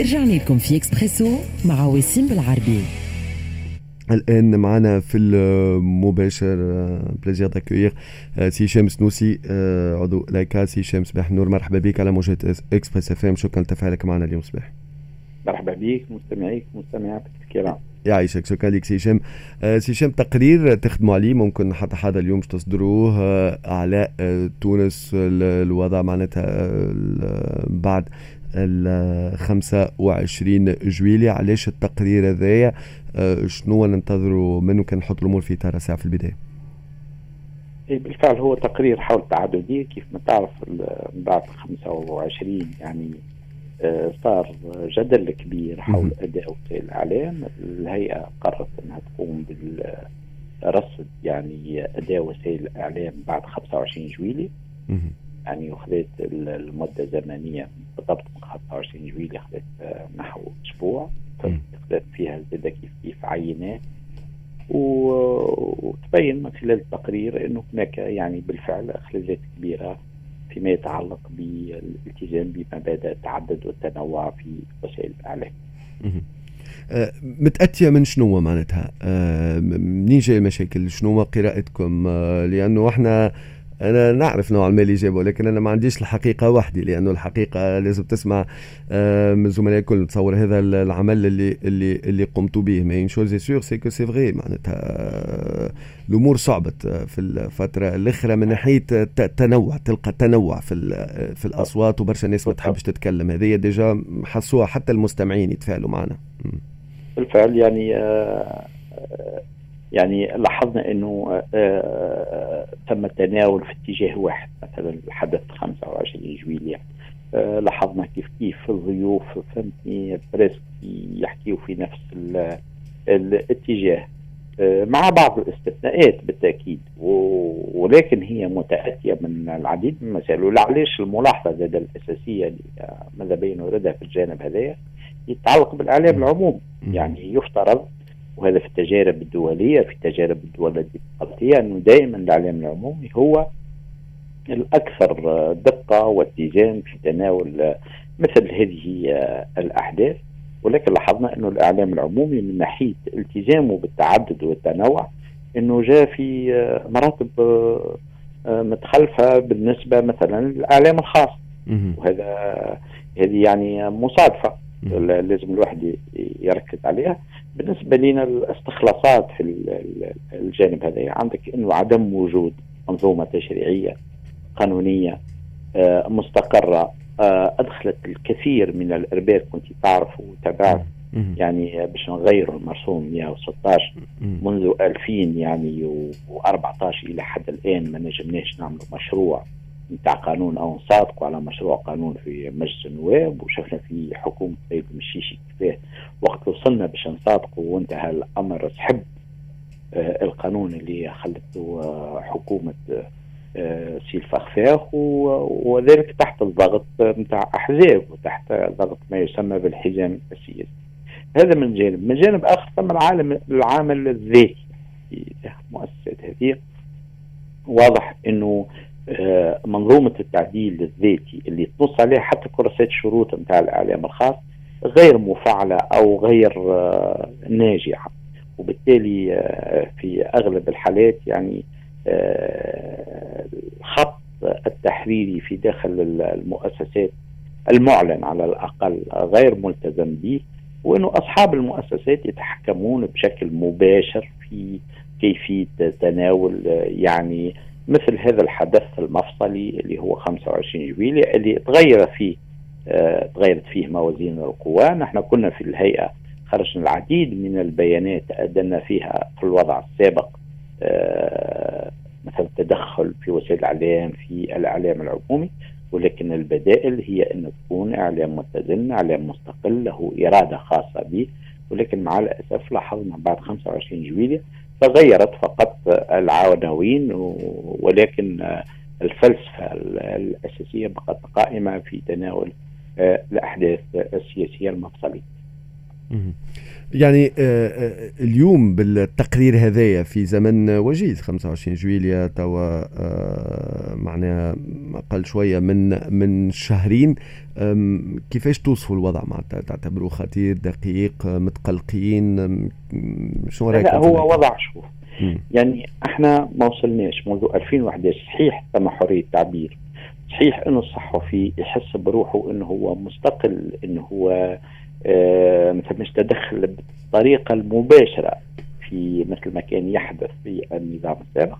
رجعنا لكم في إكسبريسو مع وسيم بالعربي. الآن معنا في المباشر بليزير داكوير سي شمس نوسي عضو لايكا. سي شمس صباح النور، مرحبا بك على موجة إكسبريس اف ام، شكرا لتفاعلك معنا اليوم صباح. مرحبا بك مستمعيك مستمعاتك الكرام. يعيشك، شكرا لك سي هشام. سي هشام، تقرير تخدموا عليه ممكن حتى هذا اليوم تصدروه على تونس، الوضع معناتها بعد 25 جويلية. علاش التقرير هذايا؟ شنو ننتظروا منه؟ كان نحط الامور في اطار ساعه في البدايه. بالفعل هو تقرير حول التعدديه، كيف ما تعرف بعد 25 يعني صار جدل كبير حول أداء وسائل الإعلام. الهيئة قررت أنها تقوم بالرصد يعني أداء وسائل الإعلام بعد 25 جويلية، يعني أخذت المدة الزمنية بالضبط من 25 جويلية أخذت نحو أسبوع، أخذت فيها زادة كيف عينات، وتبين من خلال التقرير أنه هناك يعني بالفعل خلالات كبيرة فيما يتعلق بالالتزام بمبادئ التعدد والتنوع في وسائل الإعلام. متأتية من شنو معناتها؟ منين جاي المشاكل؟ شنو قراءتكم؟ لأنه احنا أنا نعرف نوعا ما الإجابة، ولكن أنا ما عنديش الحقيقة وحدي، لأنه الحقيقة لازم تسمع من زملائي كل. تصور هذا العمل اللي قمتوا به ما ينشوز سيغ سيكو سي فغي، معناتها الأمور صعبت في الفترة الأخرى من ناحية تنوع، تلقى تنوع في الأصوات، وبرشا ناس ما تحبش تتكلم. هذه ديجا حسوها حتى المستمعين يتفاعلوا معنا. بالفعل يعني لاحظنا أنه تم التناول في اتجاه واحد. مثلا الحدث 25 جويلية لاحظنا كيف الضيوف فهمتني بريس يحكيوا في نفس الاتجاه مع بعض الاستثناءات بالتأكيد، ولكن هي متأتية من العديد من المسائل. وعلاش الملاحظة زادة الأساسية ماذا بين وردها في الجانب هذايا يتعلق بالإعلام العموم. يعني يفترض، وهذا في التجارب الدولية، في تجارب الدول الديمقراطية، أنه دائما الإعلام العمومي هو الأكثر دقة والتزام في تناول مثل هذه الأحداث. ولكن لاحظنا أنه الإعلام العمومي من ناحية التزامه بالتعدد والتنوع أنه جاء في مراتب متخلفة بالنسبة مثلا للإعلام الخاص، وهذه يعني مصادفة لازم الواحد يركز عليها. بالنسبة لنا الاستخلاصات في الجانب هذا، عندك أنه عدم وجود منظومة تشريعية قانونية مستقرة أدخلت الكثير من الأرباك. كنت تعرف وتابعت يعني باش نغير المرسوم 116 منذ 2000 يعني و14 إلى حد الآن ما نجمناش نعمل مشروع نتاع قانون أو نصادقوا على مشروع قانون في مجلس النواب. وشفنا في حكومة سيد مشيشي كيفاه وقت وصلنا باش نصادقوا وانتهى الأمر سحب القانون اللي خلته حكومة سيلفاخفاخ، وذلك تحت الضغط نتاع أحزاب وتحت ضغط ما يسمى بالحزام السياسي. هذا من جانب. من جانب آخر ثم العامل الذاتي في مؤسسات هذه. واضح إنه منظومة التعديل الذاتي اللي تنص عليها حتى كراسات الشروط متاع الإعلام الخاص غير مفعلة أو غير ناجعة، وبالتالي في أغلب الحالات يعني الخط التحريري في داخل المؤسسات المعلن على الأقل غير ملتزم به، وأنه أصحاب المؤسسات يتحكمون بشكل مباشر في كيفية تناول يعني مثل هذا الحدث المفصلي اللي هو 25 جويلية اللي تغيرت فيه موازين القوى. نحن كنا في الهيئة خرجنا العديد من البيانات أدنا فيها في الوضع السابق مثل التدخل في وسائل الإعلام في الإعلام العمومي، ولكن البدائل هي أن تكون إعلام متزن، إعلام مستقل له إرادة خاصة به. ولكن مع الأسف لاحظنا بعد 25 جويلية تغيرت فقط العناوين، ولكن الفلسفة الأساسية بقت قائمة في تناول الأحداث السياسية المفصلية. يعني اليوم بالتقرير هذايا في زمن وجيز 25 جويليا توا معناها أقل شوية من شهرين، كيفاش توصفوا الوضع؟ معناتها تعتبروه خطير، دقيق، متقلقين؟ شنو رأيك؟ هو وضع شوف يعني احنا ما وصلناش منذ 2011. صحيح تم حرية التعبير، صحيح انه الصحفي يحس بروحه انه هو مستقل، انه هو مش تدخل بالطريقة المباشرة في مثل ما كان يحدث في النظام السابق،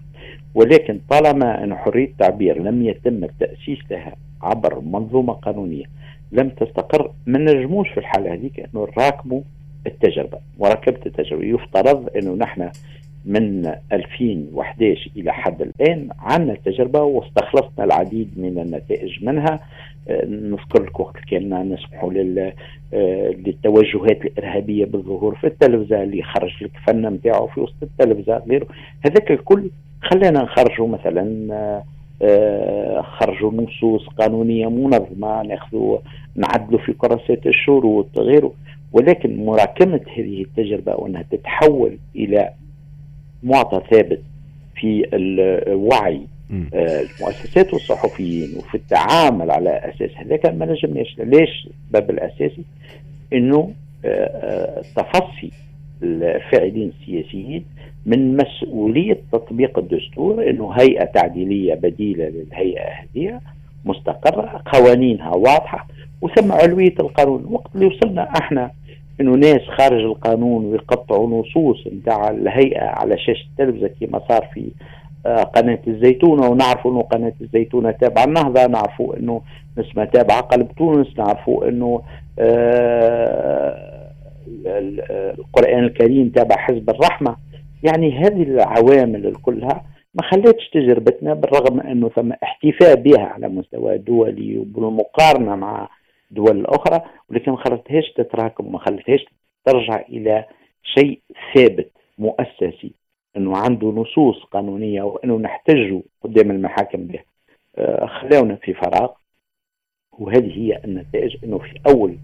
ولكن طالما أن حرية التعبير لم يتم التأسيس لها عبر منظومة قانونية لم تستقر، ما نجموش في الحالة هذه أنه نراكموا التجربة. وركبت التجربة يفترض أنه نحن من 2011 إلى حد الآن عنا التجربة واستخلصنا العديد من النتائج منها. نذكر لك وقت كنا نسمحوا للتوجهات الإرهابية بالظهور في التلفزة، اللي خرج لك فن متاعه في وسط التلفزة غيره، هذاك الكل خلينا نخرجوا مثلا خرجوا نصوص قانونية منظمة، ناخذوا نعدلوا في كراسات الشروط غيره. ولكن مراكمة هذه التجربة وأنها تتحول إلى معطى ثابت في الوعي المؤسسات والصحفيين وفي التعامل على أساس هذاك ما نجمناش. ليش؟ السبب الأساسي إنه تفصي الفاعلين السياسيين من مسؤولية تطبيق الدستور، إنه هيئة تعديلية بديلة للهيئة هذه مستقرة، قوانينها واضحة، وثم علوية القانون. وقت اللي وصلنا إحنا إنه ناس خارج القانون ويقطعوا نصوص نتاع الهيئة على شاشة التلفزة كما صار في قناة الزيتونة، ونعرفوا إنه قناة الزيتونة تابعة النهضة، نعرفوا إنه نسمة تابعة قلب تونس، نعرفوا إنه القرآن الكريم تابع حزب الرحمة. يعني هذه العوامل كلها ما خلتش تجربتنا، بالرغم إنه ثم احتفاء بها على مستوى دولي وبالمقارنة مع دول أخرى، ولكن ما خلتهاش تتراكم، ما خلتهاش ترجع إلى شيء ثابت مؤسسي أنه عنده نصوص قانونية وأنه نحتجه قدام المحاكم به. خلاونا في فراغ، وهذه هي النتائج. أنه في أول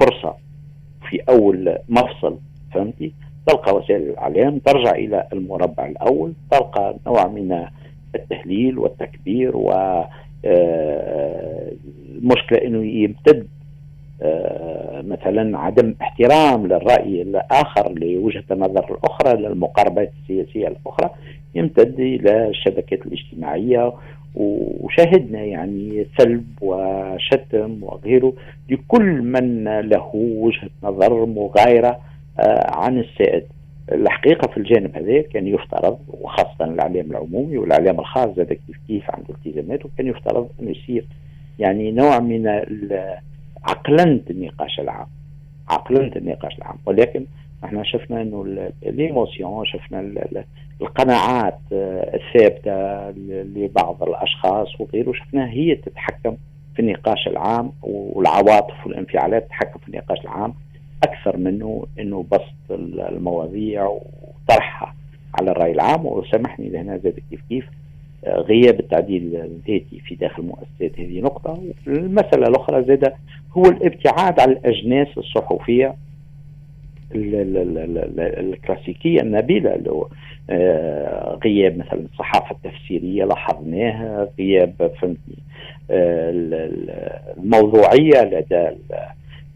فرصة، في أول مفصل فهمتي، تلقى وسائل الإعلام ترجع إلى المربع الأول، تلقى نوع من التهليل والتكبير، و المشكلة أنه يمتد مثلا عدم احترام للرأي الآخر، لوجهة النظر الأخرى، للمقاربات السياسية الأخرى، يمتد إلى الشبكات الاجتماعية. وشاهدنا يعني سلب وشتم وغيره لكل من له وجهة نظر مغايرة عن السائد. الحقيقة في الجانب هذا كان يفترض، وخاصة الإعلام العمومي والإعلام الخاص هذا كيف عنده التزاماته، كان يفترض أن يصير يعني نوع من عقلنة النقاش العام، عقلنة النقاش العام. ولكن احنا شفنا أنه الإيموشن، شفنا القناعات الثابتة لبعض الأشخاص وغيره، شفنا هي تتحكم في النقاش العام، والعواطف والانفعالات تتحكم في النقاش العام أكثر منه أنه بسط المواضيع وطرحها على الرأي العام. وسمحني لهنا زاد كيف غياب التعديل الذاتي في داخل مؤسسات، هذه نقطة. المسألة الأخرى زاد هو الابتعاد عن الأجناس الصحفية الكلاسيكية النبيلة، غياب مثلا الصحافة التفسيرية لاحظناها، غياب فهمتني الموضوعية لدى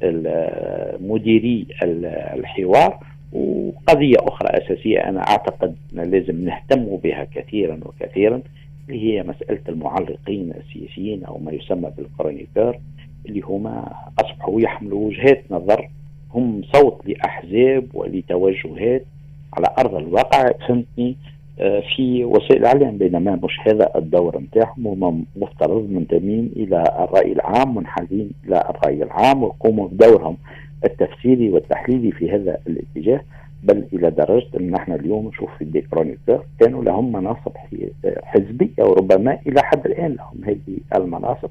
المديري الحوار. وقضية أخرى أساسية أنا أعتقد لازم نهتم بها كثيرا وكثيرا، اللي هي مسألة المعلقين السياسيين أو ما يسمى بالكرونيكار، اللي هما أصبحوا يحملوا وجهات نظر، هم صوت لأحزاب ولتوجهات على أرض الواقع فهمتني في وسائل الإعلام، بينما مش هذا الدور متاعهم، وما مفترض منتمين إلى الرأي العام، منحازين إلى الرأي العام، ويقوموا بدورهم التفسيري والتحليلي في هذا الاتجاه. بل إلى درجة أن نحن اليوم نشوف في الديكرونيكتور كانوا لهم مناصب حزبية، وربما إلى حد الآن لهم هذه المناصب،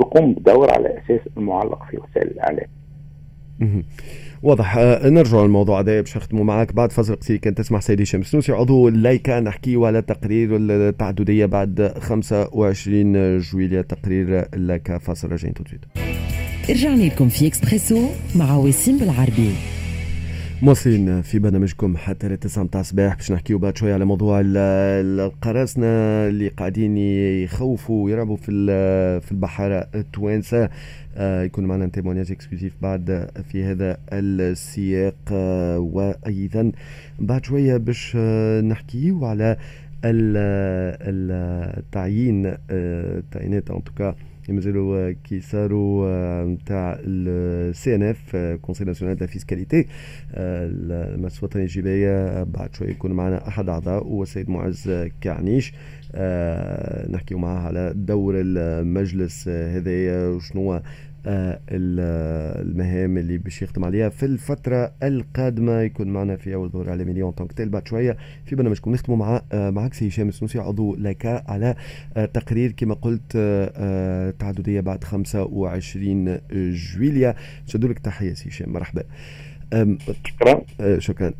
يقوم بدور على أساس المعلق في وسائل الإعلام. واضح. نرجع للموضوع هذا باش نختموا معاك بعد فاصل قصير. كان تسمح سيدي هشام سنوسي عضو اللايكا، نحكيوا على تقرير التعددية بعد 25 جويلية. تقرير اللايكا، فاصل راجعين تويت. رجعنا لكم في إكسبريسو مع وسيم بالعربي. مواصلين في برنامجكم حتى للتسعة متاع الصباح باش نحكيو بعد شويه على موضوع القراصنه اللي قاعدين يخوفوا ويرعبوا في البحاره التوانسه. يكون معنا تيمونياج اكسكلوزيف بعد في هذا السياق، وايضا بعد شويه باش نحكيو على التعيينات ان توكا يمزلوا كي صاروا نتاع CNF Conseil National de Fiscalité المجلس الوطني الجباية. بعد شوية يكون معنا أحد أعضاء والسيد معز كعنيش، نحكي معاه على دور المجلس هذايا وشنو المهام اللي باش يخدم عليها في الفترة القادمة. يكون معنا في أول ظهور على مليون تونكتيل بعد شوية في برنامجكم. نختموا معك سي هشام سنوسي عضو لايكا على تقرير كما قلت تعددية بعد 25 جويلية. شدولك تحية سي هشام، مرحبا. شكرا.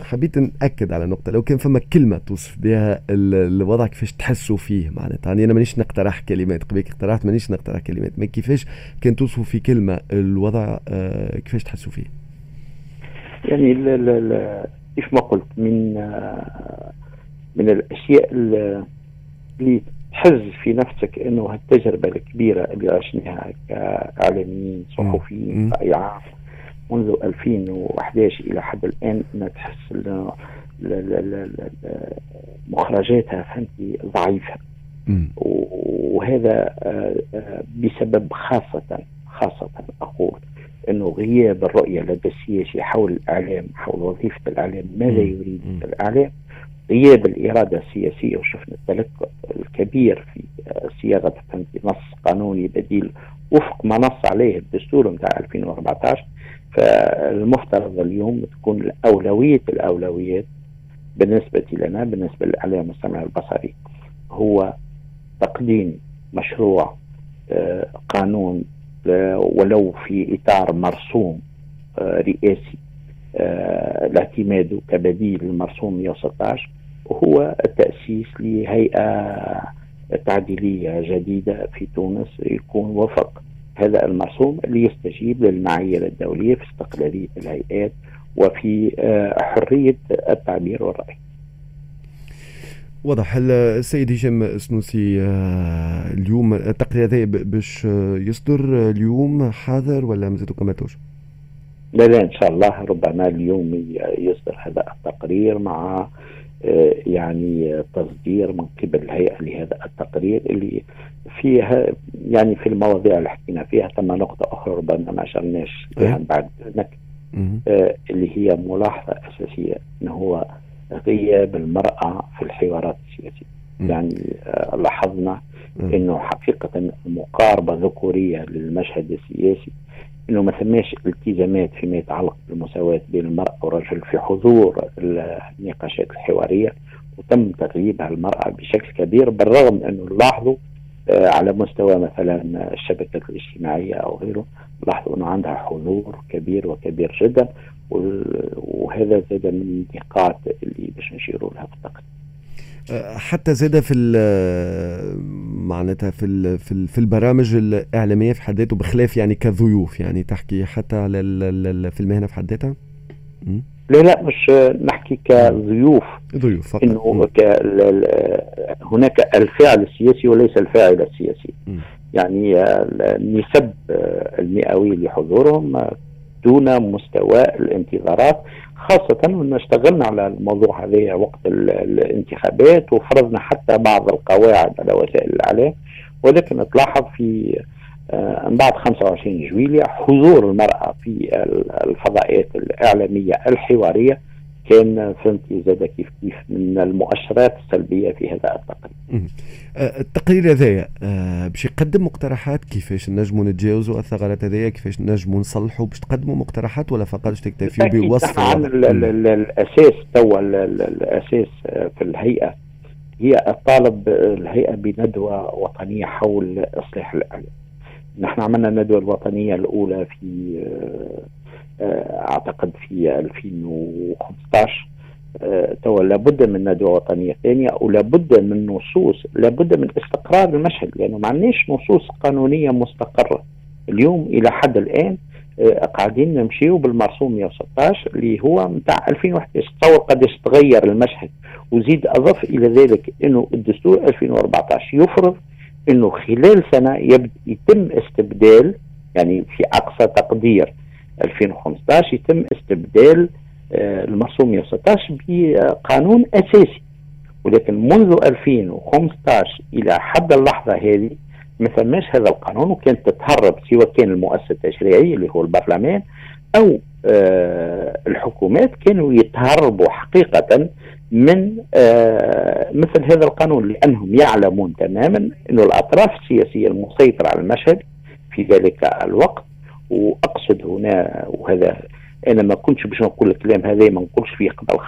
حبيت نأكد على نقطة، لو كان فما كلمة توصف بها الوضع كيفاش تحسوا فيه معناتها، يعني أنا مانيش نقترح كلمات قبلك اقترحت، مانيش نقترح كلمات، ما كيفاش كان توصفوا في كلمة الوضع كيفاش تحسوا فيه؟ يعني كيف ما قلت من الأشياء اللي تحز في نفسك إنه هالتجربة الكبيرة اللي عشناها كإعلاميين صحفيين رائعة منذ 2011 إلى حد الآن أن تحس مخرجاتها فهمتي ضعيفة، وهذا بسبب خاصة أقول أنه غياب الرؤية لدى السياسي حول الإعلام، حول وظيفة الإعلام، ماذا يريد الإعلام، غياب الإرادة السياسية. وشفنا التلقى الكبير في صياغة نص قانوني بديل وفق ما نص عليه الدستور متاع 2014. فالمفترض اليوم تكون الأولويات بالنسبة لنا، بالنسبة للإعلام السمعي البصري، هو تقديم مشروع قانون ولو في إطار مرسوم رئاسي الاعتماد كبديل للمرسوم 116، وهو التأسيس لهيئة تعديلية جديدة في تونس يكون وفق هذا المرسوم اللي يستجيب للمعايير الدولية في استقلالية الهيئات وفي حرية التعبير والرأي. واضح. السيد هشام سنوسي، اليوم التقرير هذا باش يصدر اليوم حاضر ولا مازالتوا كملتوش؟ لا إن شاء الله ربما اليوم يصدر هذا التقرير مع يعني تصدير من قبل الهيئة لهذا التقرير اللي فيها يعني في المواضيع اللي حكينا فيها ثم نقطة أخرى ربما ما شرناش فيها بعد ذلك، اللي هي ملاحظة أساسية أنه هو غياب المرأة في الحوارات السياسية. يعني لاحظنا أنه حقيقة مقاربة ذكورية للمشهد السياسي، أنه ما ثماش التزامات فيما يتعلق بالمساواة بين المرأة والرجل في حضور النقاشات الحوارية، وتم تغييبها المرأة بشكل كبير، بالرغم أنه لاحظوا على مستوى مثلا الشبكات الاجتماعية أو غيره، لاحظوا أنه عندها حضور كبير جدا، وهذا زاد من النقاط اللي باش نشيروا لها في التقرير. حتى زاد في معناتها في البرامج الإعلامية في حد ذاته، بخلاف يعني كضيوف، يعني تحكي حتى على في المهنة في حد ذاتها. لا مش نحكي كضيوف فقط، إنه هناك الفاعل السياسي وليس الفاعل السياسي. يعني النسب المئوي لحضورهم دون مستوى الانتظارات، خاصة أننا اشتغلنا على الموضوع هذا وقت الانتخابات وفرضنا حتى بعض القواعد على وسائل الإعلام، ولكن تلاحظ في بعد 25 جويلية حضور المرأة في الفضاءات الإعلامية الحوارية كان فهمتي زاد كيف من المؤشرات السلبية في هذا التقرير. التقرير هذا باش يقدم مقترحات كيفاش نجموا نتجاوزوا الثغرات هذه، كيفاش نجموا نصلحوا، باش تقدموا مقترحات ولا فقط تكتفي بوصف عن الأساس؟ توا الأساس في الهيئة هي الطالب الهيئة بندوة وطنية حول إصلاح الإعلام. نحن عملنا الندوة الوطنية الأولى في أعتقد في 2015، لابد من ندوة وطنية ثانية، ولابد من نصوص، لابد من استقرار المشهد، لأنه يعني ما عندناش نصوص قانونية مستقرة اليوم إلى حد الآن. قاعدين نمشيو بالمرسوم 116 اللي هو نتاع 2011. تصور قداش تغير المشهد. وزيد اضف الى ذلك انه الدستور 2014 يفرض انه خلال سنه يتم استبدال، يعني في اقصى تقدير 2015 يتم استبدال المرسوم 116 بقانون اساسي. ولكن منذ 2015 الى حد اللحظه هذه ما ثماش هذا القانون، وكانت تتهرب سواء كان المؤسسه التشريعيه اللي هو البرلمان او الحكومات كانوا يتهربوا حقيقه من مثل هذا القانون، لانهم يعلمون تماما انه الاطراف السياسيه المسيطره على المشهد في ذلك الوقت، واقصد هنا وهذا انا ما كنتش باش نقول الكلام هذا ما نقولش فيه قبل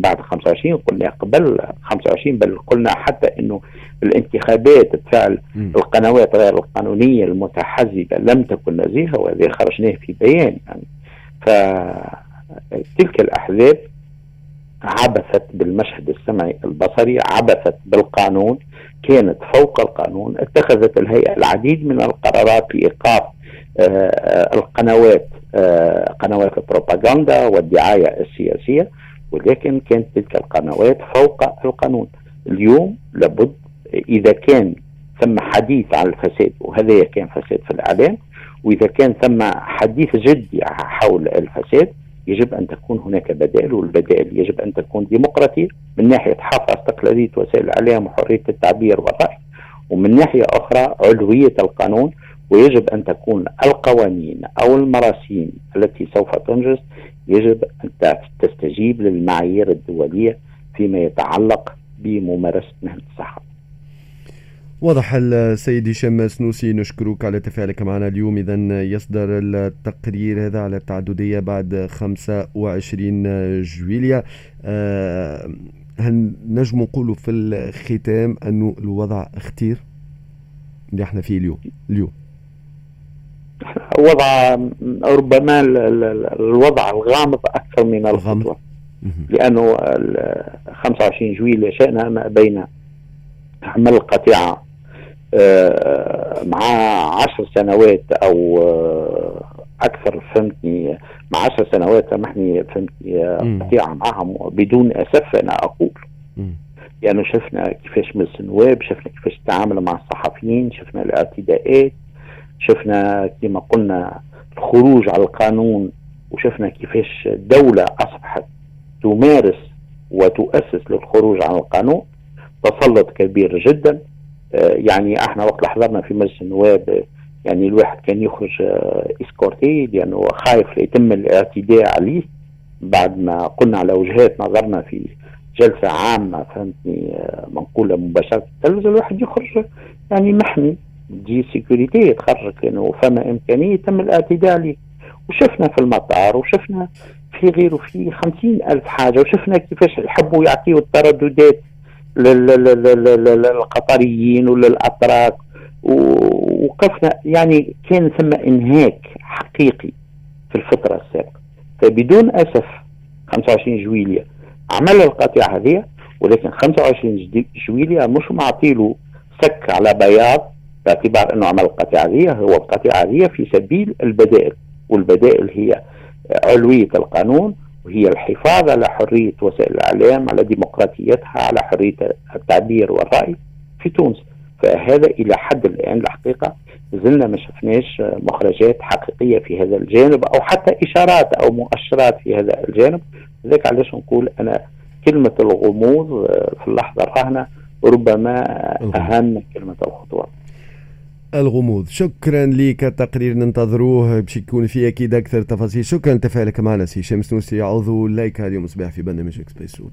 بعد 25 قلنا قبل 25 بل قلنا حتى انه الانتخابات تفعل القنوات غير القانونيه المتحزبه لم تكن نزيهه، وهذا خرجناه في بيان. يعني فتلك الاحزاب عبثت بالمشهد السمعي البصري، عبثت بالقانون، كانت فوق القانون، اتخذت الهيئه العديد من القرارات لايقاف القنوات، قنوات البروباغندا والدعاية السياسية، ولكن كانت تلك القنوات فوق القانون. اليوم لابد إذا كان ثم حديث عن الفساد، وهذا كان فساد في الإعلام، وإذا كان ثم حديث جدي حول الفساد يجب أن تكون هناك بدائل، والبدائل يجب أن تكون ديمقراطية من ناحية حفظ استقلالية وسائل الإعلام وحرية التعبير والرأي، ومن ناحية أخرى علوية القانون، ويجب أن تكون القوانين أو المراسيم التي سوف تنجز يجب أن تستجيب للمعايير الدولية فيما يتعلق بممارسة مهنة الصحافة. وضح السيد هشام سنوسي، نشكرك على تفاعلك معنا اليوم. إذن يصدر التقرير هذا على التعددية بعد 25 جويلية. هل نجم نقول في الختام أنه الوضع اختير اللي احنا فيه اليوم؟ وضع ربما الوضع الغامض أكثر من الخطوة، لأنه 25 جويلية شأنها ما بين عمل القطيعة مع 10 سنوات أو أكثر، فهمتني، مع 10 سنوات سامحني، فهمتني، قطيعة معهم بدون أسف أنا أقول، لأنه يعني شفنا كيفاش من النواب، شفنا كيفاش التعامل مع الصحفيين، شفنا الاعتداءات، شفنا كما قلنا الخروج على القانون، وشفنا كيفاش الدولة أصبحت تمارس وتؤسس للخروج على القانون. تسلط كبير جدا. يعني احنا وقت حضرنا في مجلس النواب يعني الواحد كان يخرج اسكورتي لأنه يعني خايف يتم الاعتداء عليه، بعد ما قلنا على وجهات نظرنا في جلسة عامة، فهمتني، منقولة مباشرة التلفزة، الواحد يخرج يعني محمي دي سيكوريتي يتخرج انه فما امكانيه تم الاعتداء عليه. وشفنا في المطار، وشفنا في غيره، في 50,000 حاجه، وشفنا كيفاش يحبوا يعطيوا الترددات للقطريين وللاتراك، ووقفنا يعني كان ثم انهاك حقيقي في الفتره السابقه. فبدون اسف 25 جويليه عمل القطيعه هذه، ولكن 25 جويليه مش معطيله سك على بياض باعتبار انه عمل القطيعه هذه. هو القطيعه هذه في سبيل البدائل، والبدائل هي علويه القانون، وهي الحفاظ على حريه وسائل الاعلام، على ديمقراطيتها، على حريه التعبير والراي في تونس. فهذا الى حد الان الحقيقه زلنا ما شفناش مخرجات حقيقيه في هذا الجانب، او حتى اشارات او مؤشرات في هذا الجانب. لذلك علاش نقول انا كلمه الغموض في اللحظه الراهنه ربما اهم كلمه الخطوه، الغموض. شكرا لك، التقرير ننتظروه باش يكون فيه اكيد اكثر تفاصيل. شكرا لتفاعلك معنا سي هشام سنوسي، عضو لايكا اليوم صباح في برنامج اكسبريسو.